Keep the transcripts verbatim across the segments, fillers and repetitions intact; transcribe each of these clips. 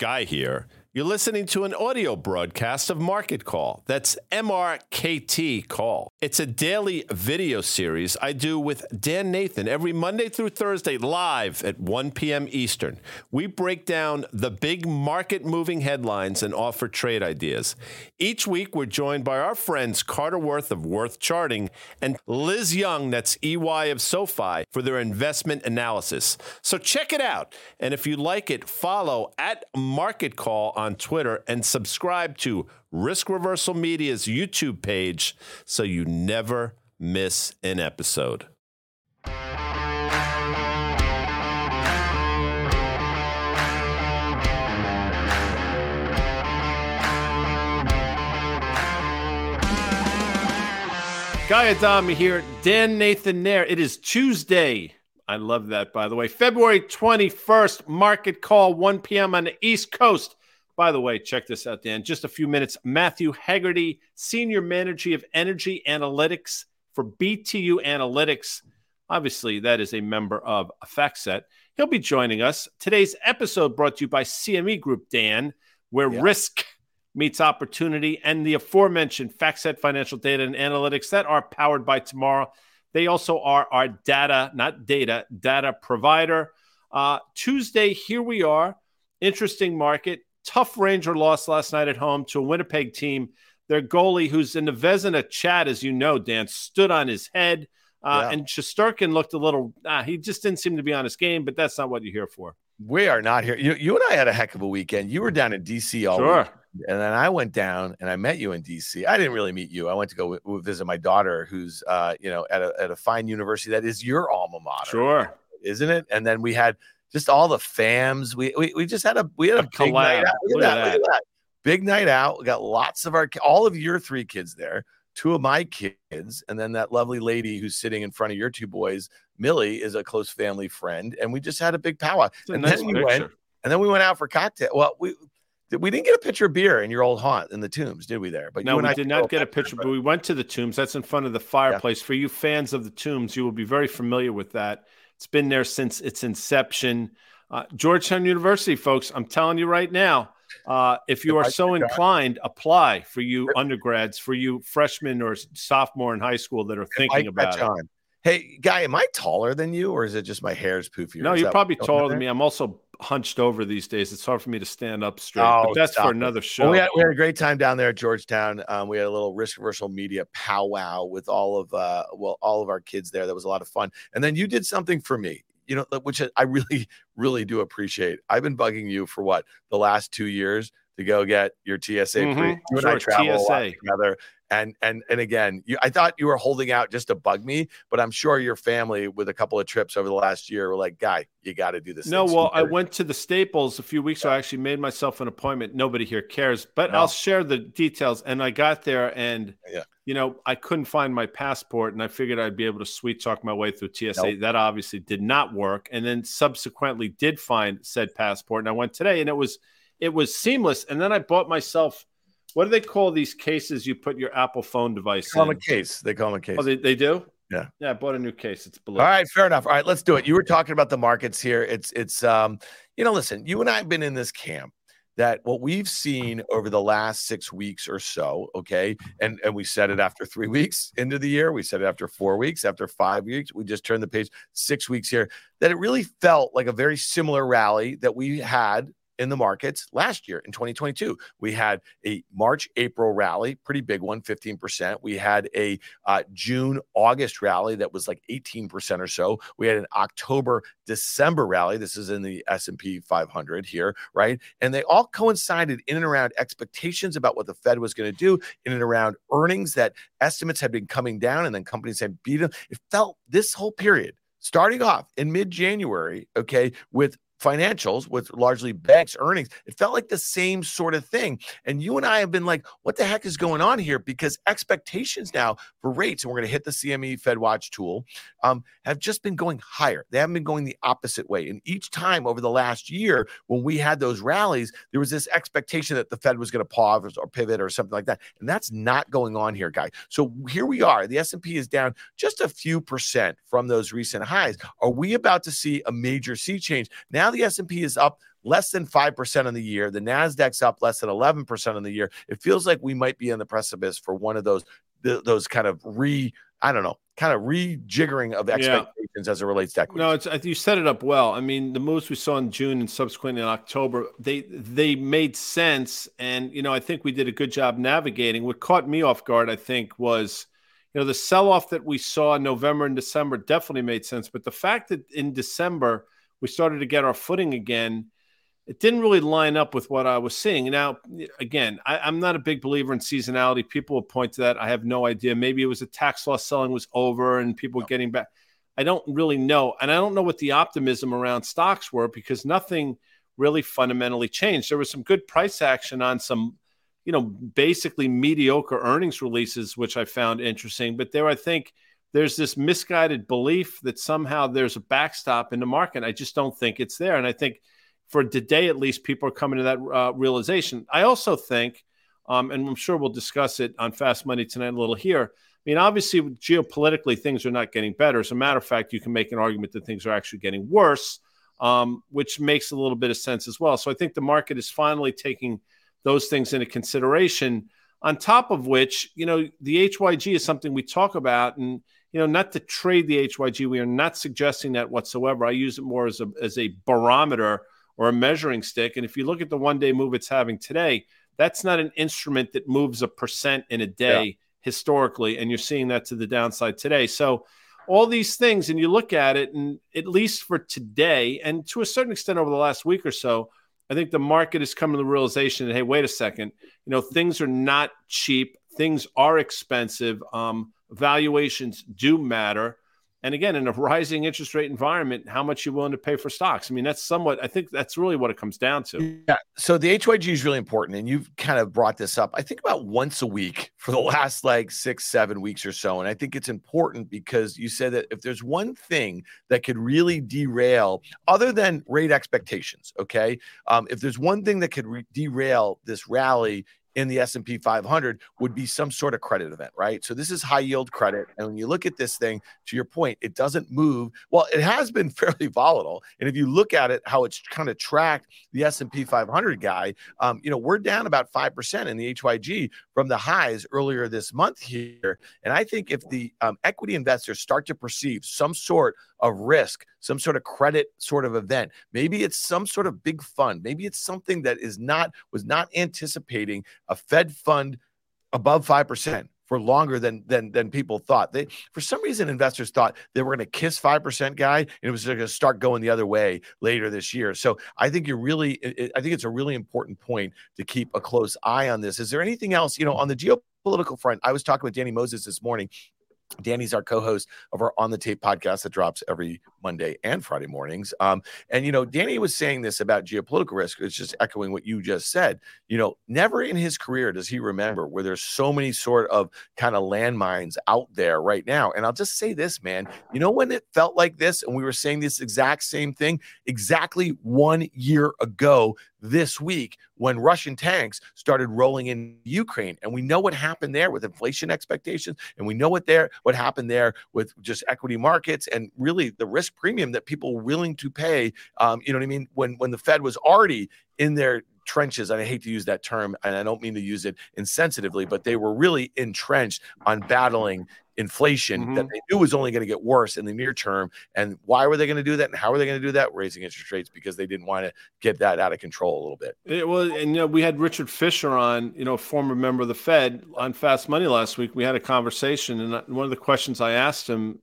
Guy here. You're listening to an audio broadcast of Market Call. That's M R K T Call. It's a daily video series I do with Dan Nathan every Monday through Thursday live at one p.m. Eastern. We break down the big market-moving headlines and offer trade ideas. Each week, we're joined by our friends Carter Worth of Worth Charting and Liz Young, that's E Y of SoFi, for their investment analysis. So check it out. And if you like it, follow at Market Call on Twitter and subscribe to Risk Reversal Media's YouTube page so you never miss an episode. Guy Adami here, Dan Nathan there. It is Tuesday. I love that, by the way. February twenty-first, Market Call, one p.m. on the East Coast. By the way, check this out, Dan. Just a few minutes. Matthew Hegarty, Senior Manager of Energy Analytics for B T U Analytics. Obviously, that is a member of FactSet. He'll be joining us. Today's episode brought to you by C M E Group, Dan, where yeah. risk meets opportunity and the aforementioned FactSet financial data and analytics that are powered by tomorrow. They also are our data, not data, data provider. Uh, Tuesday, here we are. Interesting market. Tough Ranger loss last night at home to a Winnipeg team. Their goalie, who's in the Vezina chat, as you know, Dan, stood on his head. Uh, yeah. And Shesterkin looked a little ah, – he just didn't seem to be on his game, but that's not what you're here for. We are not here. You, you and I had a heck of a weekend. You were down in D C all sure. week. And then I went down and I met you in D C. I didn't really meet you. I went to go w- visit my daughter who's uh, you know, at a, at a fine university that is your alma mater. Sure. Isn't it? And then we had – just all the fams. We we we just had a we had a, a big night out. Look, Look at that, that. Look at that. Big night out. We got lots of our all of your three kids there. Two of my kids, and then that lovely lady who's sitting in front of your two boys, Millie, is a close family friend. And we just had a big powwow. It's a and nice then we picture. went and then we went out for cocktail. Well, we we didn't get a pitcher of beer in your old haunt in the Tombs, did we? There, but no, you and we I did not get a picture. But we went to the Tombs. That's in front of the fireplace. Yeah. For you fans of the Tombs, you will be very familiar with that. It's been there since its inception. Uh, Georgetown University, folks, I'm telling you right now, uh, if you are so inclined, apply for you undergrads, for you freshmen or sophomore in high school that are thinking about it. Hey, Guy, am I taller than you or is it just my hair's poofier? No, you're probably taller than me. I'm also hunched over these days. It's hard for me to stand up straight, oh, but that's for another show. Well, we, had, we had a great time down there at Georgetown. Um, we had a little Risk Reversal Media powwow with all of uh, well, all of our kids there. That was a lot of fun. And then you did something for me, you know, which I really, really do appreciate. I've been bugging you for what the last two years to go get your T S A. Mm-hmm. Pre- you sure, and I travel T S A. A lot together. And and and again, you, I thought you were holding out just to bug me, but I'm sure your family with a couple of trips over the last year were like, Guy, you got to do this. No, well, I went to the Staples a few weeks ago. I actually made myself an appointment. Nobody here cares, but no. I'll share the details. And I got there and, yeah. you know, I couldn't find my passport and I figured I'd be able to sweet talk my way through T S A. Nope. That obviously did not work. And then subsequently did find said passport. And I went today and it was it was seamless. And then I bought myself. What do they call these cases you put your Apple phone device they call in? Them a case. They call them a case. Oh, they, they do? Yeah. Yeah, I bought a new case. It's below. All right, fair enough. All right, let's do it. You were talking about the markets here. It's, it's um, you know, listen, you and I have been in this camp that what we've seen over the last six weeks or so, okay, and, and we said it after three weeks into the year. We said it after four weeks, after five weeks. We just turned the page six weeks here, that it really felt like a very similar rally that we had in the markets last year in twenty twenty-two. We had a March, April rally, pretty big one, fifteen percent. We had a uh, June, August rally that was like eighteen percent or so. We had an October, December rally. This is in the S and P five hundred here, right? And they all coincided in and around expectations about what the Fed was going to do, in and around earnings that estimates had been coming down and then companies had beat them. It felt this whole period, starting off in mid-January, okay, with financials with largely banks' earnings, it felt like the same sort of thing. And you and I have been like, what the heck is going on here? Because expectations now for rates, and we're going to hit the C M E FedWatch tool, um, have just been going higher. They haven't been going the opposite way. And each time over the last year, when we had those rallies, there was this expectation that the Fed was going to pause or pivot or something like that. And that's not going on here, Guy. So here we are. The S and P is down just a few percent from those recent highs. Are we about to see a major sea change? Now the S and P is up less than five percent on the year. The NASDAQ's up less than eleven percent on the year. It feels like we might be on the precipice for one of those, th- those kind of re, I don't know, kind of rejiggering of expectations yeah. as it relates to equities. No, it's, you set it up well. I mean, the moves we saw in June and subsequently in October, they they made sense. And, you know, I think we did a good job navigating. What caught me off guard, I think, was, you know, the sell-off that we saw in November and December definitely made sense. But the fact that in December we started to get our footing again, it didn't really line up with what I was seeing. Now, again, I, I'm not a big believer in seasonality. People will point to that. I have no idea. Maybe it was a tax loss selling was over and people no. getting back. I don't really know. And I don't know what the optimism around stocks were, because nothing really fundamentally changed. There was some good price action on some, you know, basically mediocre earnings releases, which I found interesting. But there, I think there's this misguided belief that somehow there's a backstop in the market. I just don't think it's there. And I think for today, at least, people are coming to that uh, realization. I also think, um, and I'm sure we'll discuss it on Fast Money tonight a little here, I mean, obviously, geopolitically, things are not getting better. As a matter of fact, you can make an argument that things are actually getting worse, um, which makes a little bit of sense as well. So I think the market is finally taking those things into consideration, on top of which, you know, the H Y G is something we talk about. And, you know, not to trade the H Y G, we are not suggesting that whatsoever. I use it more as a as a barometer or a measuring stick. And if you look at the one-day move it's having today, that's not an instrument that moves a percent in a day yeah. historically, and you're seeing that to the downside today. So all these things, and you look at it, and at least for today, and to a certain extent over the last week or so, I think the market is coming to the realization that, hey, wait a second, you know, things are not cheap. Things are expensive. Um, valuations do matter. And again, in a rising interest rate environment, how much you're willing to pay for stocks. I mean, that's somewhat, I think that's really what it comes down to. Yeah. So the H Y G is really important. And you've kind of brought this up, I think, about once a week for the last like six, seven weeks or so. And I think it's important because you said that if there's one thing that could really derail, other than rate expectations, okay, um, if there's one thing that could re- derail this rally in the S and P five hundred would be some sort of credit event, right? So this is high yield credit. And when you look at this thing, to your point, it doesn't move. Well, it has been fairly volatile. And if you look at it, how it's kind of tracked the S and P five hundred, Guy, um, you know, we're down about five percent in the H Y G from the highs earlier this month here. And I think if the um, equity investors start to perceive some sort of risk, some sort of credit sort of event, maybe it's some sort of big fund, maybe it's something that is not, was not anticipating a Fed fund above five percent for longer than than than people thought. They, for some reason, investors thought they were going to kiss five percent, Guy, and it was going to start going the other way later this year. So I think you're really, it, I think it's a really important point to keep a close eye on this. Is there anything else, you know, on the geopolitical front? I was talking with Danny Moses this morning. Danny's our co-host of our On the Tape podcast that drops every Monday and Friday mornings. Um, and, you know, Danny was saying this about geopolitical risk. It's just echoing what you just said. You know, never in his career does he remember where there's so many sort of kind of landmines out there right now. And I'll just say this, man, you know, when it felt like this and we were saying this exact same thing exactly one year ago this week, when Russian tanks started rolling in Ukraine. And we know what happened there with inflation expectations. And we know what there what happened there with just equity markets and really the risk premium that people were willing to pay. Um, you know what I mean? When, when the Fed was already in their trenches, and I hate to use that term, and I don't mean to use it insensitively, but they were really entrenched on battling inflation mm-hmm. that they knew was only going to get worse in the near term. And why were they going to do that? And how were they going to do that? Raising interest rates, because they didn't want to get that out of control a little bit. It was, and you know, we had Richard Fisher on, you know, former member of the Fed, on Fast Money last week. We had a conversation, and one of the questions I asked him,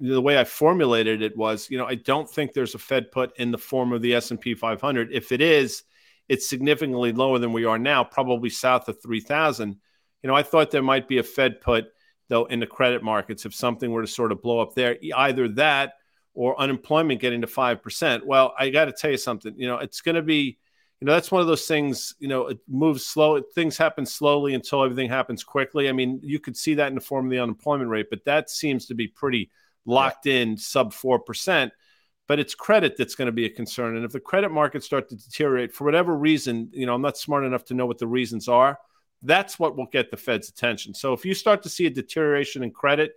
the way I formulated it was, you know, I don't think there's a Fed put in the form of the S and P five hundred. If it is, it's significantly lower than we are now, probably south of three thousand. You know, I thought there might be a Fed put, though, in the credit markets if something were to sort of blow up there. Either that or unemployment getting to five percent. Well, I got to tell you something, you know, it's going to be, you know, that's one of those things, you know, it moves slow. Things happen slowly until everything happens quickly. I mean, you could see that in the form of the unemployment rate, but that seems to be pretty locked yeah. in, sub four percent. But it's credit that's going to be a concern. And if the credit markets start to deteriorate for whatever reason, you know, I'm not smart enough to know what the reasons are. That's what will get the Fed's attention. So if you start to see a deterioration in credit,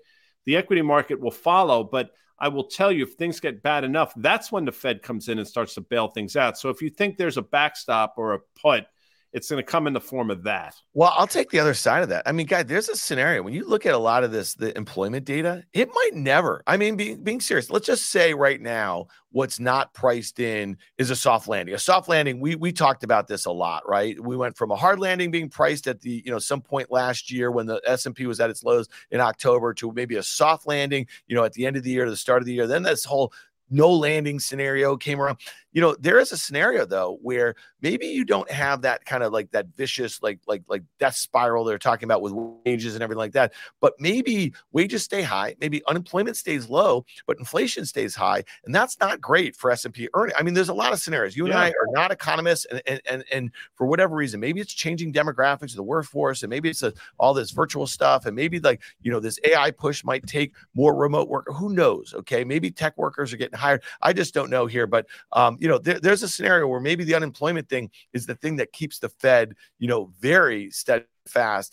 the equity market will follow. But I will tell you, if things get bad enough, that's when the Fed comes in and starts to bail things out. So if you think there's a backstop or a put, it's going to come in the form of that. Well, I'll take the other side of that. I mean, Guy, there's a scenario when you look at a lot of this, the employment data, it might never. I mean, being, being serious, let's just say right now, what's not priced in is a soft landing. A soft landing, we we talked about this a lot, right? We went from a hard landing being priced at the, you know, some point last year when the S and P was at its lows in October to maybe a soft landing, you know, at the end of the year, to the start of the year. Then this whole no landing scenario came around. You know, there is a scenario though, where maybe you don't have that kind of like that vicious, like, like, like death spiral they're talking about with wages and everything like that, but maybe wages stay high. Maybe unemployment stays low, but inflation stays high. And that's not great for S and P earnings. I mean, there's a lot of scenarios. You and yeah. I are not economists, and, and, and, and for whatever reason, maybe it's changing demographics of the workforce, and maybe it's a, all this virtual stuff. And maybe like, you know, this A I push might take more remote work. Who knows? Okay. Maybe tech workers are getting hired. I just don't know here, but, um, you know, there, there's a scenario where maybe the unemployment thing is the thing that keeps the Fed, you know, very steadfast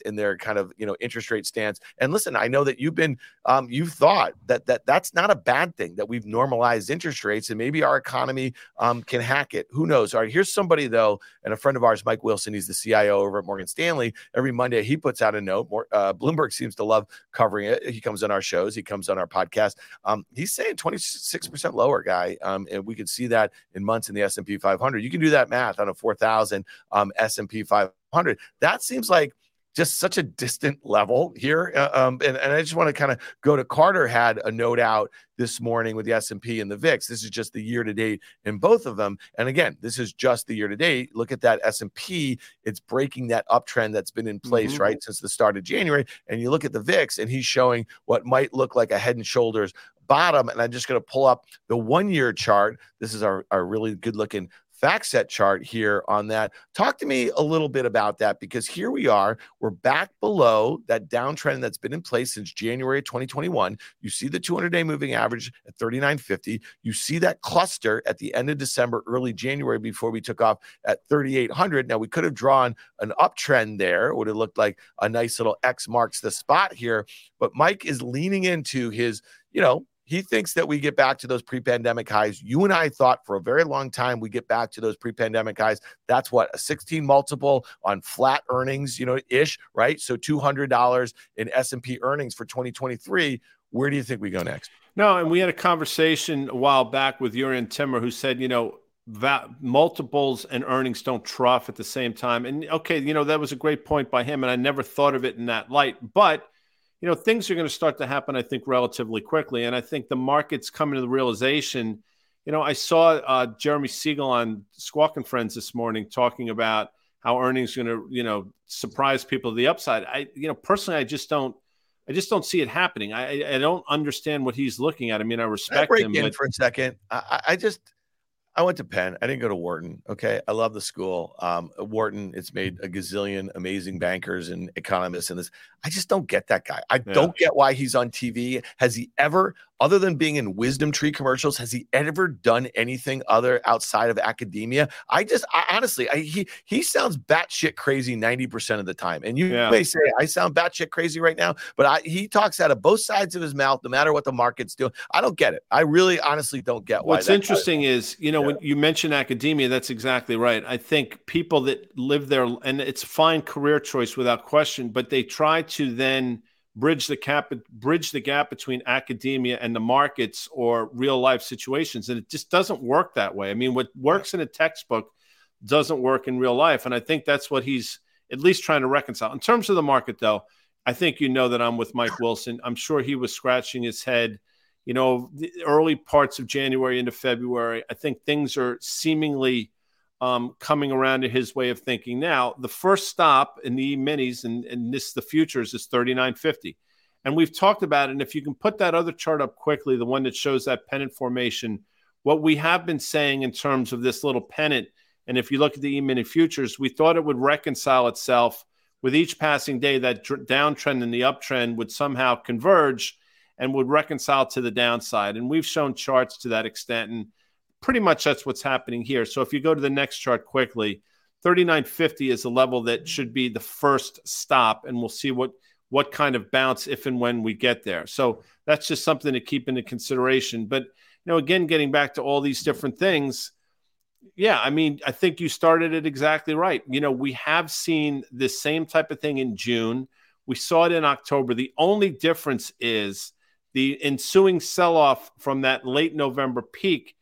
in their kind of, you know, interest rate stance. And listen, I know that you've been, um, you've thought that that that's not a bad thing, that we've normalized interest rates and maybe our economy um, can hack it. Who knows? All right, here's somebody though, and a friend of ours, Mike Wilson, he's the C I O over at Morgan Stanley. Every Monday he puts out a note. More, uh, Bloomberg seems to love covering it. He comes on our shows. He comes on our podcast. Um, he's saying twenty-six percent lower, Guy, um, and we could see that in months in the S and P five hundred. You can do that math on a four thousand um, S and P five hundred. That seems like just such a distant level here. Uh, um, and, and I just want to kind of go to Carter had a note out this morning with the S and P and the V I X. This is just the year to date in both of them. And again, this is just the year to date. Look at that S and P. It's breaking that uptrend that's been in place, mm-hmm. right, since the start of January. And you look at the V I X and he's showing what might look like a head and shoulders bottom. And I'm just going to pull up the one-year chart. This is our, our really good-looking FactSet chart here on that. Talk to me a little bit about that, because here we are. We're back below that downtrend that's been in place since January twenty twenty-one. You see the two hundred day moving average at thirty-nine fifty. You see that cluster at the end of December, early January, before we took off at thirty-eight hundred. Now, we could have drawn an uptrend there. It would have looked like a nice little X marks the spot here. But Mike is leaning into his, you know, he thinks that we get back to those pre-pandemic highs. You and I thought for a very long time we get back to those pre-pandemic highs. That's what, a sixteen multiple on flat earnings, you know, ish, right? So two hundred dollars in S and P earnings for twenty twenty-three. Where do you think we go next? No, and we had a conversation a while back with Jurrien Timmer, who said, you know, that multiples and earnings don't trough at the same time. And okay, you know, that was a great point by him, and I never thought of it in that light, but you know, things are going to start to happen, I think, relatively quickly. And I think the market's coming to the realization, you know, I saw uh, Jeremy Siegel on Squawk and Friends this morning talking about how earnings are going to, you know, surprise people to the upside. I, you know, personally, I just don't, I just don't see it happening. I, I don't understand what he's looking at. I mean, I respect I break him. In but- for a second. I, I just... I went to Penn. I didn't go to Wharton. Okay. I love the school. Um, Wharton, it's made a gazillion amazing bankers and economists and this. I just don't get that guy. I yeah. don't get why he's on T V. Has he ever, other than being in Wisdom Tree commercials, has he ever done anything other outside of academia? I just, I, honestly, I, he he sounds batshit crazy ninety percent of the time. And you yeah. may say, I sound batshit crazy right now, but I, he talks out of both sides of his mouth, no matter what the market's doing. I don't get it. I really honestly don't get why. What's interesting is, you know, yeah. when you mention academia, that's exactly right. I think people that live there, and it's a fine career choice without question, but they try to then bridge the cap, bridge the gap between academia and the markets or real life situations. And it just doesn't work that way. I mean, what works in a textbook doesn't work in real life. And I think that's what he's at least trying to reconcile. In terms of the market, though, I think you know that I'm with Mike Wilson. I'm sure he was scratching his head, you know, the early parts of January into February. I think things are seemingly Um, coming around to his way of thinking. Now, the first stop in the E-minis and, and this the futures is thirty-nine fifty. And we've talked about it. And if you can put that other chart up quickly, the one that shows that pennant formation, what we have been saying in terms of this little pennant, and if you look at the E-mini futures, we thought it would reconcile itself with each passing day. That dr- downtrend and the uptrend would somehow converge and would reconcile to the downside. And we've shown charts to that extent. And pretty much that's what's happening here. So if you go to the next chart quickly, thirty-nine fifty is the level that should be the first stop. And we'll see what, what kind of bounce if and when we get there. So that's just something to keep into consideration. But, you know, again, getting back to all these different things, yeah, I mean, I think you started it exactly right. You know, we have seen this same type of thing in June. We saw it in October. The only difference is the ensuing sell-off from that late November peak.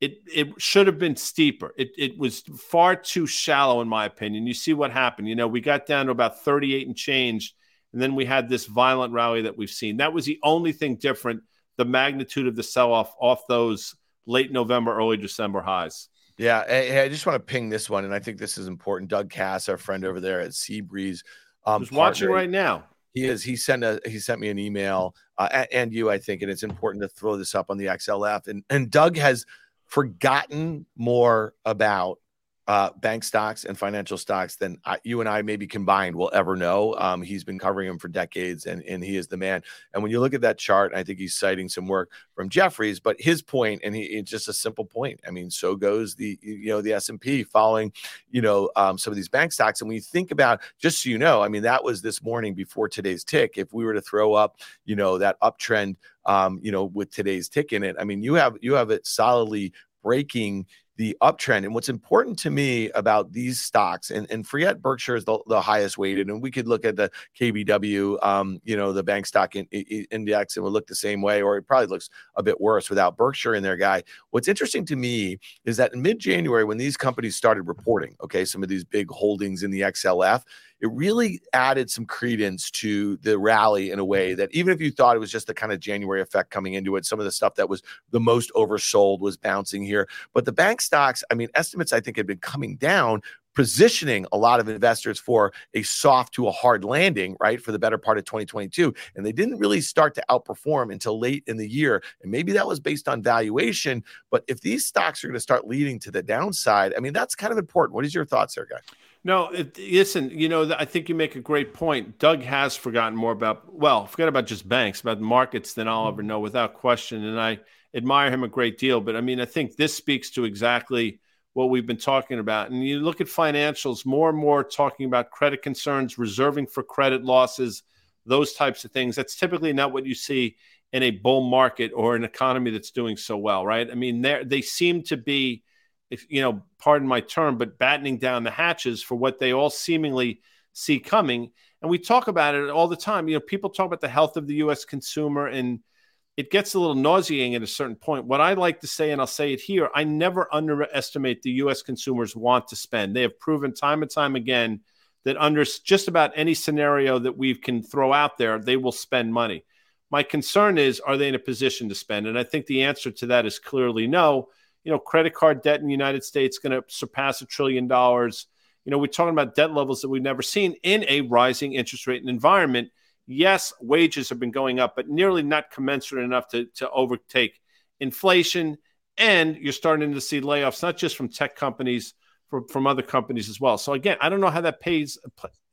It it should have been steeper. It it was far too shallow, in my opinion. You see what happened. You know, we got down to about thirty-eight and change, and then we had this violent rally that we've seen. That was the only thing different, the magnitude of the sell-off off those late November, early December highs. Yeah, I, I just want to ping this one, and I think this is important. Doug Cass, our friend over there at Seabreeze. Um, Who's watching right now. He is. He sent a. He sent me an email, uh, and you, I think, and it's important to throw this up on the X L F. And and Doug has forgotten more about uh, bank stocks and financial stocks than I, you and I maybe combined will ever know. Um, he's been covering them for decades, and and he is the man. And when you look at that chart, I think he's citing some work from Jefferies, but his point, and he, it's just a simple point. I mean, so goes the you know the S and P following you know um, some of these bank stocks. And when you think about, just so you know, I mean, that was this morning before today's tick. If we were to throw up you know that uptrend um, you know with today's tick in it, I mean, you have you have it solidly breaking the uptrend. And what's important to me about these stocks, and, and Fayette Berkshire is the, the highest weighted, and we could look at the K B W, um, you know, the bank stock in, in, index, and would look the same way, or it probably looks a bit worse without Berkshire in there, Guy. What's interesting to me is that in mid-January, when these companies started reporting, okay, some of these big holdings in the X L F, it really added some credence to the rally in a way that even if you thought it was just the kind of January effect coming into it, some of the stuff that was the most oversold was bouncing here. But the bank stocks, I mean, estimates, I think, had been coming down, positioning a lot of investors for a soft to a hard landing, right, for the better part of twenty twenty-two. And they didn't really start to outperform until late in the year. And maybe that was based on valuation. But if these stocks are going to start leading to the downside, I mean, that's kind of important. What is your thoughts there, Guy? No, it, listen, you know, I think you make a great point. Doug has forgotten more about, well, forget about just banks, about markets than I'll ever know without question. And I admire him a great deal. But I mean, I think this speaks to exactly what we've been talking about. And you look at financials, more and more talking about credit concerns, reserving for credit losses, those types of things. That's typically not what you see in a bull market or an economy that's doing so well, right? I mean, they seem to be, if you know, pardon my term, but battening down the hatches for what they all seemingly see coming. And we talk about it all the time. You know, people talk about the health of the U S consumer, and it gets a little nauseating at a certain point. What I like to say, and I'll say it here, I never underestimate the U S consumers' want to spend. They have proven time and time again that under just about any scenario that we can throw out there, they will spend money. My concern is, are they in a position to spend? And I think the answer to that is clearly no. You know, credit card debt in the United States is going to surpass a trillion dollars. You know, we're talking about debt levels that we've never seen in a rising interest rate environment. Yes, wages have been going up, but nearly not commensurate enough to, to overtake inflation. And you're starting to see layoffs, not just from tech companies, from, from other companies as well. So again, I don't know how that pays.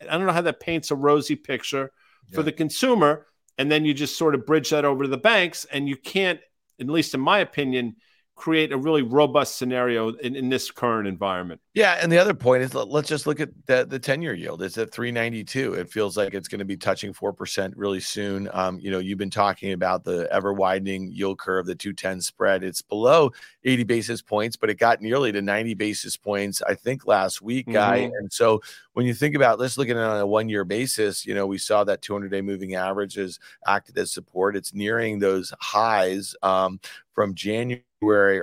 I don't know how that paints a rosy picture yeah. for the consumer. And then you just sort of bridge that over to the banks, and you can't, at least in my opinion, create a really robust scenario in, in this current environment. Yeah, and the other point is, let's just look at the the ten-year yield. It's at three ninety-two. It feels like it's going to be touching four percent really soon. Um, you know, you've been talking about the ever-widening yield curve, the two ten spread. It's below eighty basis points, but it got nearly to ninety basis points, I think, last week, Guy. Mm-hmm. And so when you think about, let's look at it on a one-year basis, you know, we saw that two hundred-day moving average has acted as support. It's nearing those highs um, from January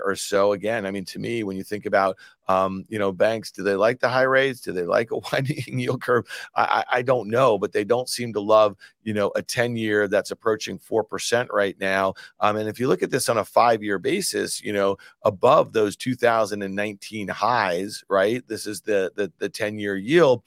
or so. Again, I mean, to me, when you think about, um, you know, banks, do they like the high rates? Do they like a widening yield curve? I, I don't know, but they don't seem to love, you know, a ten-year that's approaching four percent right now. Um, and if you look at this on a five-year basis, you know, above those two thousand nineteen highs, right? This is the the, the ten-year yield.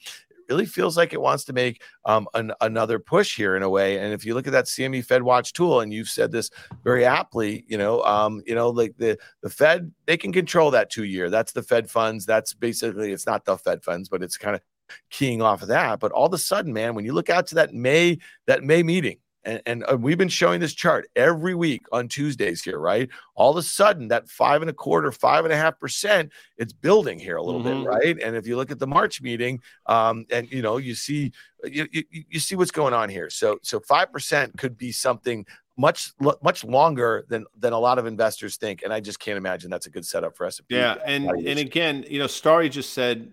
really feels like it wants to make um, an, another push here in a way. And if you look at that C M E FedWatch tool, and you've said this very aptly, you know, um, you know, like the, the Fed, they can control that two year. That's the Fed funds. That's basically, it's not the Fed funds, but it's kind of keying off of that. But all of a sudden, man, when you look out to that May, that May meeting, and, and we've been showing this chart every week on Tuesdays here, right? All of a sudden, that five and a quarter, five and a half percent, it's building here a little mm-hmm. bit, right? And if you look at the March meeting, um, and you know, you see, you, you, you see what's going on here. So, so five percent could be something much, much longer than than a lot of investors think, and I just can't imagine that's a good setup for S and P. Yeah, and and again, you know, Starry just said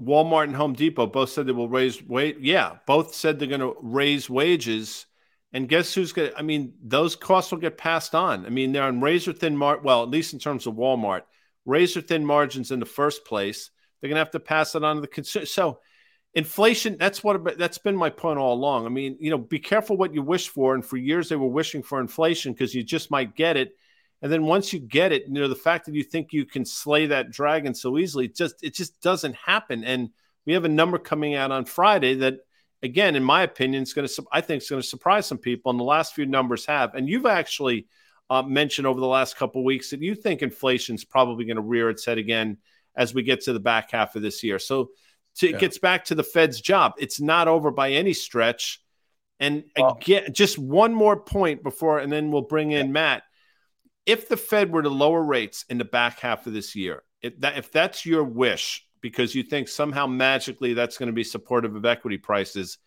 Walmart and Home Depot both said they will raise wait. Yeah, both said they're going to raise wages. And guess who's going to, I mean, those costs will get passed on. I mean, they're on razor thin margin. Well, at least in terms of Walmart, razor thin margins in the first place. They're going to have to pass it on to the consumer. So inflation, that's what, that's been my point all along. I mean, you know, be careful what you wish for. And for years they were wishing for inflation because you just might get it. And then once you get it, you know, the fact that you think you can slay that dragon so easily, just it just doesn't happen. And we have a number coming out on Friday that, again, in my opinion, it's going to I think it's going to surprise some people. And the last few numbers have. And you've actually uh, mentioned over the last couple of weeks that you think inflation's probably going to rear its head again as we get to the back half of this year. So to, yeah. it gets back to the Fed's job. It's not over by any stretch. And wow. again, just one more point before, and then we'll bring in yeah. Matt. If the Fed were to lower rates in the back half of this year, if, that, if that's your wish, because you think somehow magically that's going to be supportive of equity prices,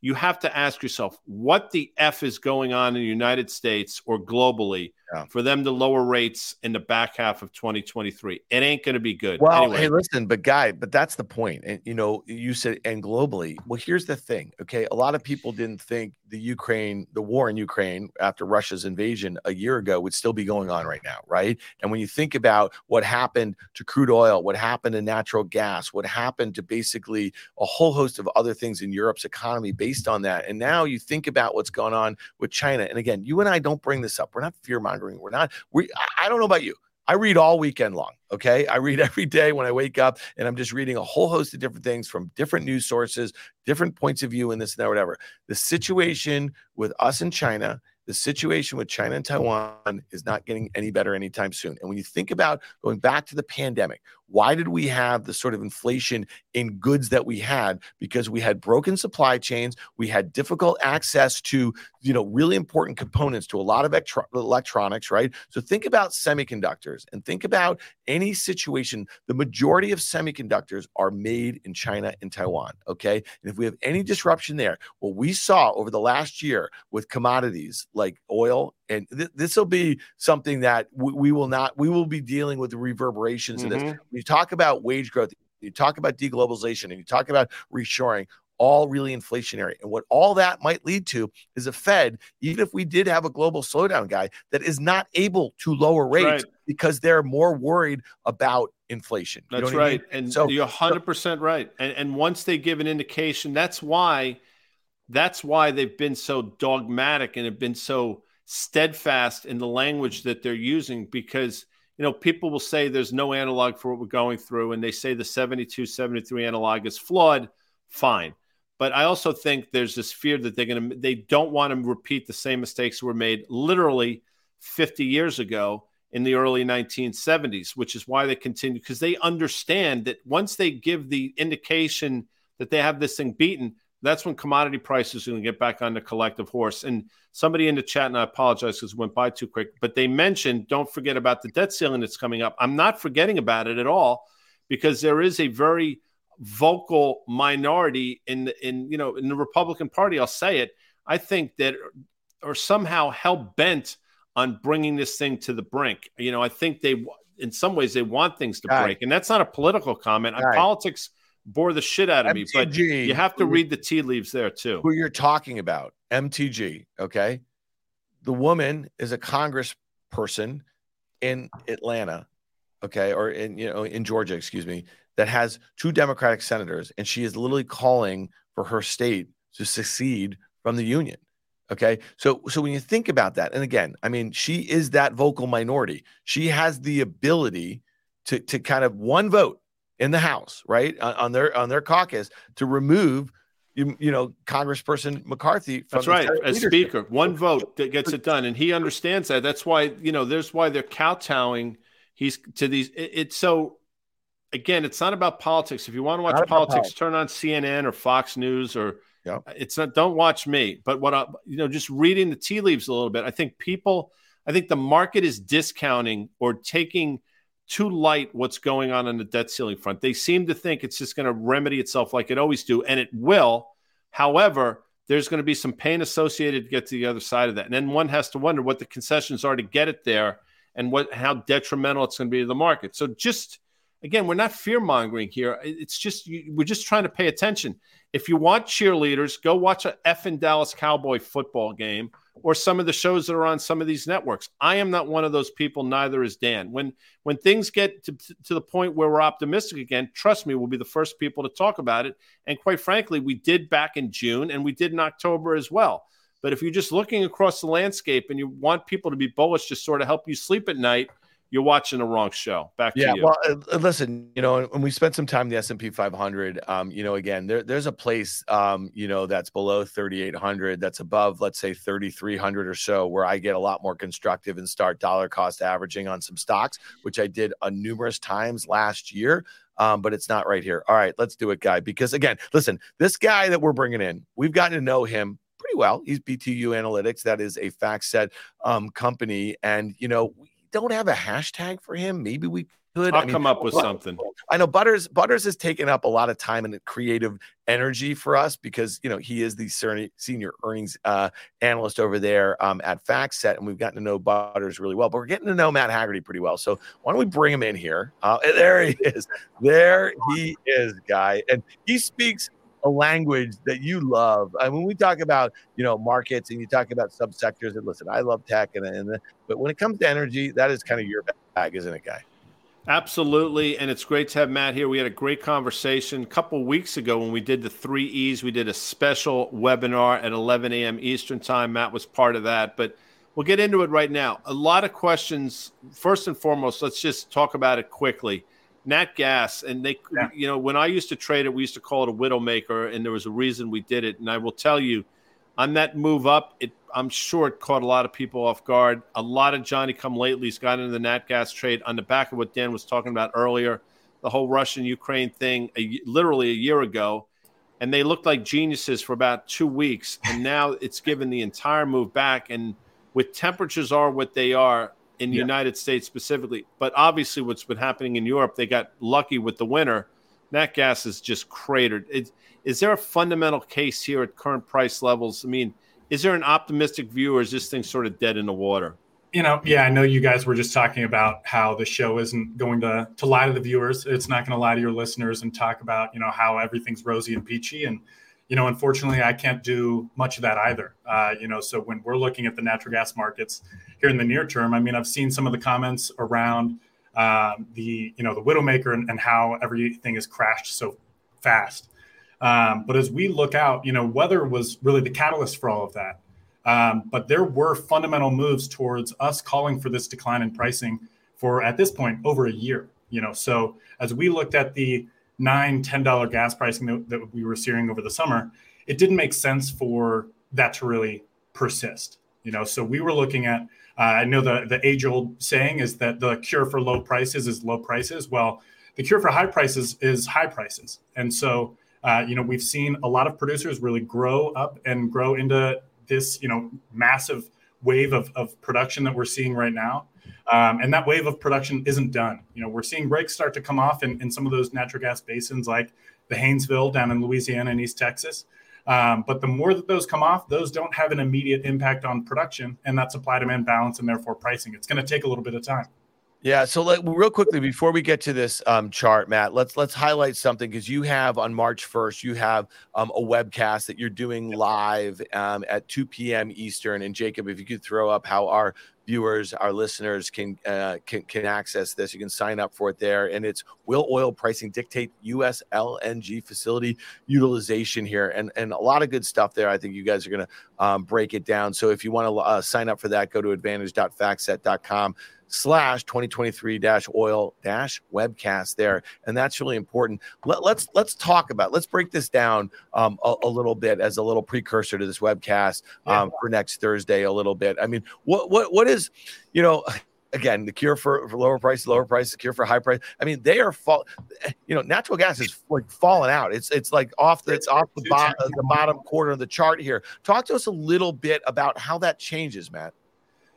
you have to ask yourself, what the F is going on in the United States or globally yeah. for them to lower rates in the back half of twenty twenty-three? It ain't going to be good. Well, anyway. Hey, listen, but Guy, but that's the point. And, you know, you said, and globally, well, here's the thing. Okay. A lot of people didn't think the Ukraine, the war in Ukraine after Russia's invasion a year ago would still be going on right now. Right. And when you think about what happened to crude oil, what happened to natural gas, what happened to basically a whole host of other things in Europe's economy based on that. And now you think about what's going on with China. And again, you and I don't bring this up. We're not fear-mongering. We're not, we, I don't know about you. I read all weekend long. Okay. I read every day when I wake up, and I'm just reading a whole host of different things from different news sources, different points of view, and this and that, whatever. The situation with us in China, the situation with China and Taiwan is not getting any better anytime soon. And when you think about going back to the pandemic, why did we have the sort of inflation in goods that we had? Because we had broken supply chains. We had difficult access to, you know, really important components to a lot of electro- electronics, right? So think about semiconductors and think about any situation. The majority of semiconductors are made in China and Taiwan, okay? And if we have any disruption there, what we saw over the last year with commodities, like oil, and th- this will be something that w- we will not, we will be dealing with the reverberations mm-hmm. of this. When you talk about wage growth, you talk about deglobalization, and you talk about reshoring, all really inflationary. And what all that might lead to is a Fed, even if we did have a global slowdown, Guy, that is not able to lower rates right. because they're more worried about inflation. That's you know right. I mean? And so, you're one hundred percent right. And, and once they give an indication, that's why That's why they've been so dogmatic and have been so steadfast in the language that they're using, because, you know, people will say there's no analog for what we're going through. And they say the seventy-two, seventy-three analog is flawed. Fine. But I also think there's this fear that they're going to, they don't want to repeat the same mistakes that were made literally fifty years ago in the early nineteen seventies, which is why they continue, because they understand that once they give the indication that they have this thing beaten, that's when commodity prices are going to get back on the collective horse. And somebody in the chat, and I apologize because it went by too quick, but they mentioned, don't forget about the debt ceiling that's coming up. I'm not forgetting about it at all, because there is a very vocal minority in, in you know, in the Republican Party, I'll say it, I think that are somehow hell-bent on bringing this thing to the brink. You know, I think they, in some ways, they want things to All break. Right. And that's not a political comment. All right. Politics bore the shit out of M T G, me, but you have to read the tea leaves there too. Who you're talking about, M T G, okay? The woman is a congressperson in Atlanta, okay, or in, you know, in Georgia, excuse me, that has two Democratic senators, and she is literally calling for her state to secede from the union, okay? So, so when you think about that, and again, I mean, she is that vocal minority. She has the ability to to kind of one vote in the House, right, on, on their on their caucus to remove, you, you know, Congressperson McCarthy from the Senate leadership. That's right, as Speaker. One vote that gets it done, and he understands that. That's why, you know, there's why they're kowtowing he's to these. It, it's so, again, it's not about politics. If you want to watch politics, turn on C N N or Fox News or yeah. It's not. Don't watch me. But what I, you know, just reading the tea leaves a little bit. I think people. I think the market is discounting or taking too light what's going on on the debt ceiling front. They seem to think it's just going to remedy itself like it always do, and it will. However, there's going to be some pain associated to get to the other side of that. And then one has to wonder what the concessions are to get it there and what how detrimental it's going to be to the market. So just, again, we're not fear-mongering here. It's just we're just trying to pay attention. If you want cheerleaders, go watch an effing Dallas Cowboy football game or some of the shows that are on some of these networks. I am not one of those people, neither is Dan. When when things get to, to the point where we're optimistic again, trust me, we'll be the first people to talk about it. And quite frankly, we did back in June and we did in October as well. But if you're just looking across the landscape and you want people to be bullish to sort of help you sleep at night, you're watching the wrong show. Back yeah, to you. Yeah, well, listen, you know, and we spent some time in the S and P five hundred. Um, you know, again, there, there's a place, um, you know, that's below thirty-eight hundred, that's above, let's say, thirty-three hundred or so, where I get a lot more constructive and start dollar cost averaging on some stocks, which I did uh, numerous times last year. Um, but it's not right here. All right, let's do it, Guy. Because, again, listen, this guy that we're bringing in, we've gotten to know him pretty well. He's B T U Analytics. That is a FactSet um, company. And, you know, don't have a hashtag for him. Maybe we could. I'll I mean, come up with but, something. I know Butters Butters has taken up a lot of time and creative energy for us because, you know, he is the senior earnings uh, analyst over there um, at FactSet, and we've gotten to know Butters really well, but we're getting to know Matt Hegarty pretty well. So why don't we bring him in here? Uh, there he is. There he is, Guy. And he speaks a language that you love. I mean, we talk about, you know, markets and you talk about subsectors, and listen, I love tech, and, and but when it comes to energy, that is kind of your bag, isn't it, Guy? Absolutely, and it's great to have Matt here. We had a great conversation a couple weeks ago when we did the three E's. We did a special webinar at eleven a.m. Eastern time. Matt was part of that, but we'll get into it right now. A lot of questions. First and foremost, let's just talk about it quickly. Nat gas, and they, yeah. you know, when I used to trade it, we used to call it a widow maker, and there was a reason we did it. And I will tell you, on that move up, it I'm sure it caught a lot of people off guard. A lot of Johnny come latelys got into the nat gas trade on the back of what Dan was talking about earlier, the whole Russian-Ukraine thing, a, literally a year ago, and they looked like geniuses for about two weeks, and now it's given the entire move back. And with temperatures are what they are. In the yeah. United States specifically. But obviously what's been happening in Europe, they got lucky with the winter. Nat gas is just cratered. It, is there a fundamental case here at current price levels? I mean, is there an optimistic view, or is this thing sort of dead in the water? You know, yeah, I know you guys were just talking about how the show isn't going to, to lie to the viewers. It's not going to lie to your listeners and talk about, you know, how everything's rosy and peachy. And, you know, unfortunately, I can't do much of that either. Uh, you know, so when we're looking at the natural gas markets here in the near term, I mean, I've seen some of the comments around um, the, you know, the widowmaker and, and how everything has crashed so fast. Um, but as we look out, you know, weather was really the catalyst for all of that. Um, but there were fundamental moves towards us calling for this decline in pricing for, at this point, over a year. You know, so as we looked at the nine dollars, ten dollars gas pricing that, that we were seeing over the summer, it didn't make sense for that to really persist. You know, so we were looking at, uh, I know the, the age-old saying is that the cure for low prices is low prices. Well, the cure for high prices is high prices. And so, uh, you know, we've seen a lot of producers really grow up and grow into this, you know, massive wave of, of production that we're seeing right now. Um, and that wave of production isn't done. You know, we're seeing breaks start to come off in, in some of those natural gas basins like the Haynesville down in Louisiana and East Texas. Um, but the more that those come off, those don't have an immediate impact on production and that supply-demand balance and therefore pricing. It's going to take a little bit of time. Yeah. So let, real quickly, before we get to this um, chart, Matt, let's let's highlight something, because you have on March first, you have um, a webcast that you're doing live um, at two p.m. Eastern. And Jacob, if you could throw up how our viewers, our listeners can, uh, can can access this, you can sign up for it there. And it's "Will Oil Pricing Dictate U S L N G Facility Utilization?" here. And, and a lot of good stuff there. I think you guys are going to um, break it down. So if you want to uh, sign up for that, go to advantage dot factset dot com slash 2023 dash oil dash webcast there. And that's really important. Let, let's let's talk about, let's break this down um, a, a little bit as a little precursor to this webcast um, yeah. for next Thursday a little bit. I mean, what what what is, you know, again, the cure for, for lower price, lower price, the cure for high price. I mean, they are fall. You know, natural gas is like falling out. It's it's like off the it's off the, bo- the bottom quarter of the chart here. Talk to us a little bit about how that changes, Matt.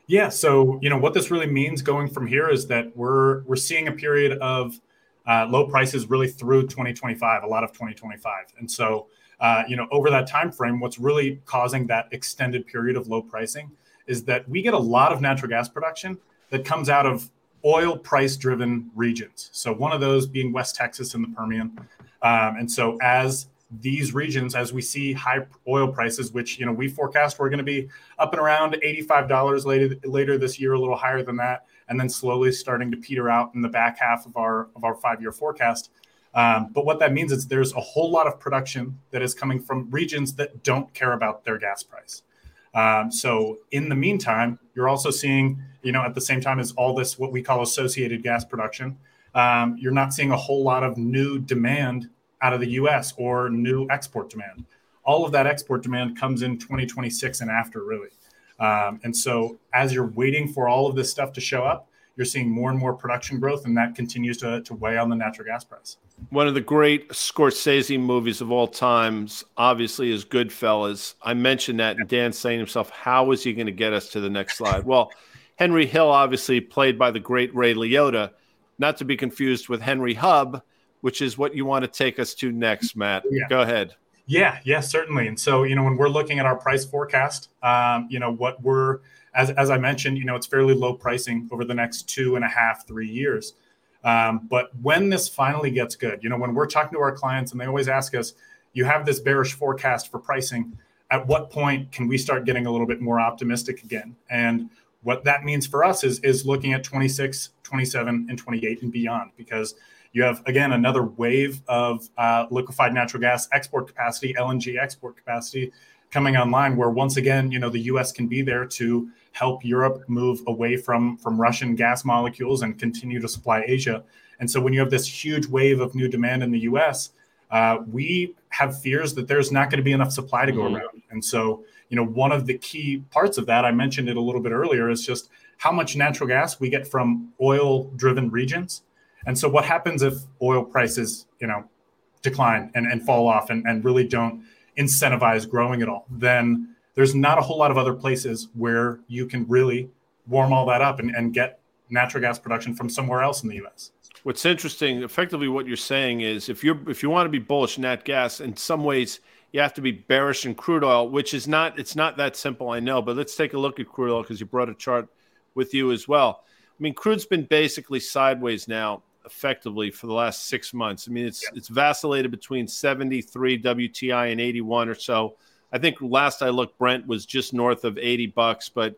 Yeah. So you know what this really means going from here is that we're we're seeing a period of uh, low prices really through twenty twenty-five, a lot of twenty twenty-five, and so uh, you know over that time frame, what's really causing that extended period of low pricing is that we get a lot of natural gas production that comes out of oil price driven regions. So one of those being West Texas and the Permian. Um, and so as these regions, as we see high oil prices, which, you know, we forecast we're gonna be up and around eighty-five dollars later, later this year, a little higher than that, and then slowly starting to peter out in the back half of our, of our five-year forecast. Um, but what that means is there's a whole lot of production that is coming from regions that don't care about their gas price. Um, so in the meantime, you're also seeing, you know, at the same time as all this, what we call associated gas production, um, you're not seeing a whole lot of new demand out of the U S or new export demand. All of that export demand comes in twenty twenty-six and after, really. Um, and so as you're waiting for all of this stuff to show up, you're seeing more and more production growth, and that continues to, to weigh on the natural gas price. One of the great Scorsese movies of all times, obviously, is Goodfellas. I mentioned that, and Dan's saying to himself, how is he going to get us to the next slide? Well, Henry Hill, obviously, played by the great Ray Liotta, not to be confused with Henry Hub, which is what you want to take us to next, Matt. Yeah. Go ahead. Yeah, yeah, certainly. And so, you know, when we're looking at our price forecast, um, you know, what we're, as as I mentioned, you know, it's fairly low pricing over the next two and a half, three years. Um, but when this finally gets good, you know, when we're talking to our clients and they always ask us, you have this bearish forecast for pricing, at what point can we start getting a little bit more optimistic again? And what that means for us is, is looking at twenty-six, twenty-seven, and twenty-eight and beyond, because you have, again, another wave of uh, liquefied natural gas export capacity, L N G export capacity coming online, where once again, you know, the U S can be there to help Europe move away from, from Russian gas molecules and continue to supply Asia. And so when you have this huge wave of new demand in the U S, uh, we have fears that there's not going to be enough supply to go mm-hmm. around. And so, you know, one of the key parts of that, I mentioned it a little bit earlier, is just how much natural gas we get from oil-driven regions. And so what happens if oil prices, you know, decline and, and fall off and, and really don't incentivize growing at all? Then there's not a whole lot of other places where you can really warm all that up and, and get natural gas production from somewhere else in the U S. What's interesting, effectively what you're saying is if you're if you want to be bullish nat gas, in some ways you have to be bearish in crude oil, which is not, it's not that simple, I know, but let's take a look at crude oil because you brought a chart with you as well. I mean, crude's been basically sideways now effectively for the last six months. I mean, it's yeah. it's vacillated between seventy-three W T I and eighty-one or so. I think last I looked, Brent was just north of eighty bucks, but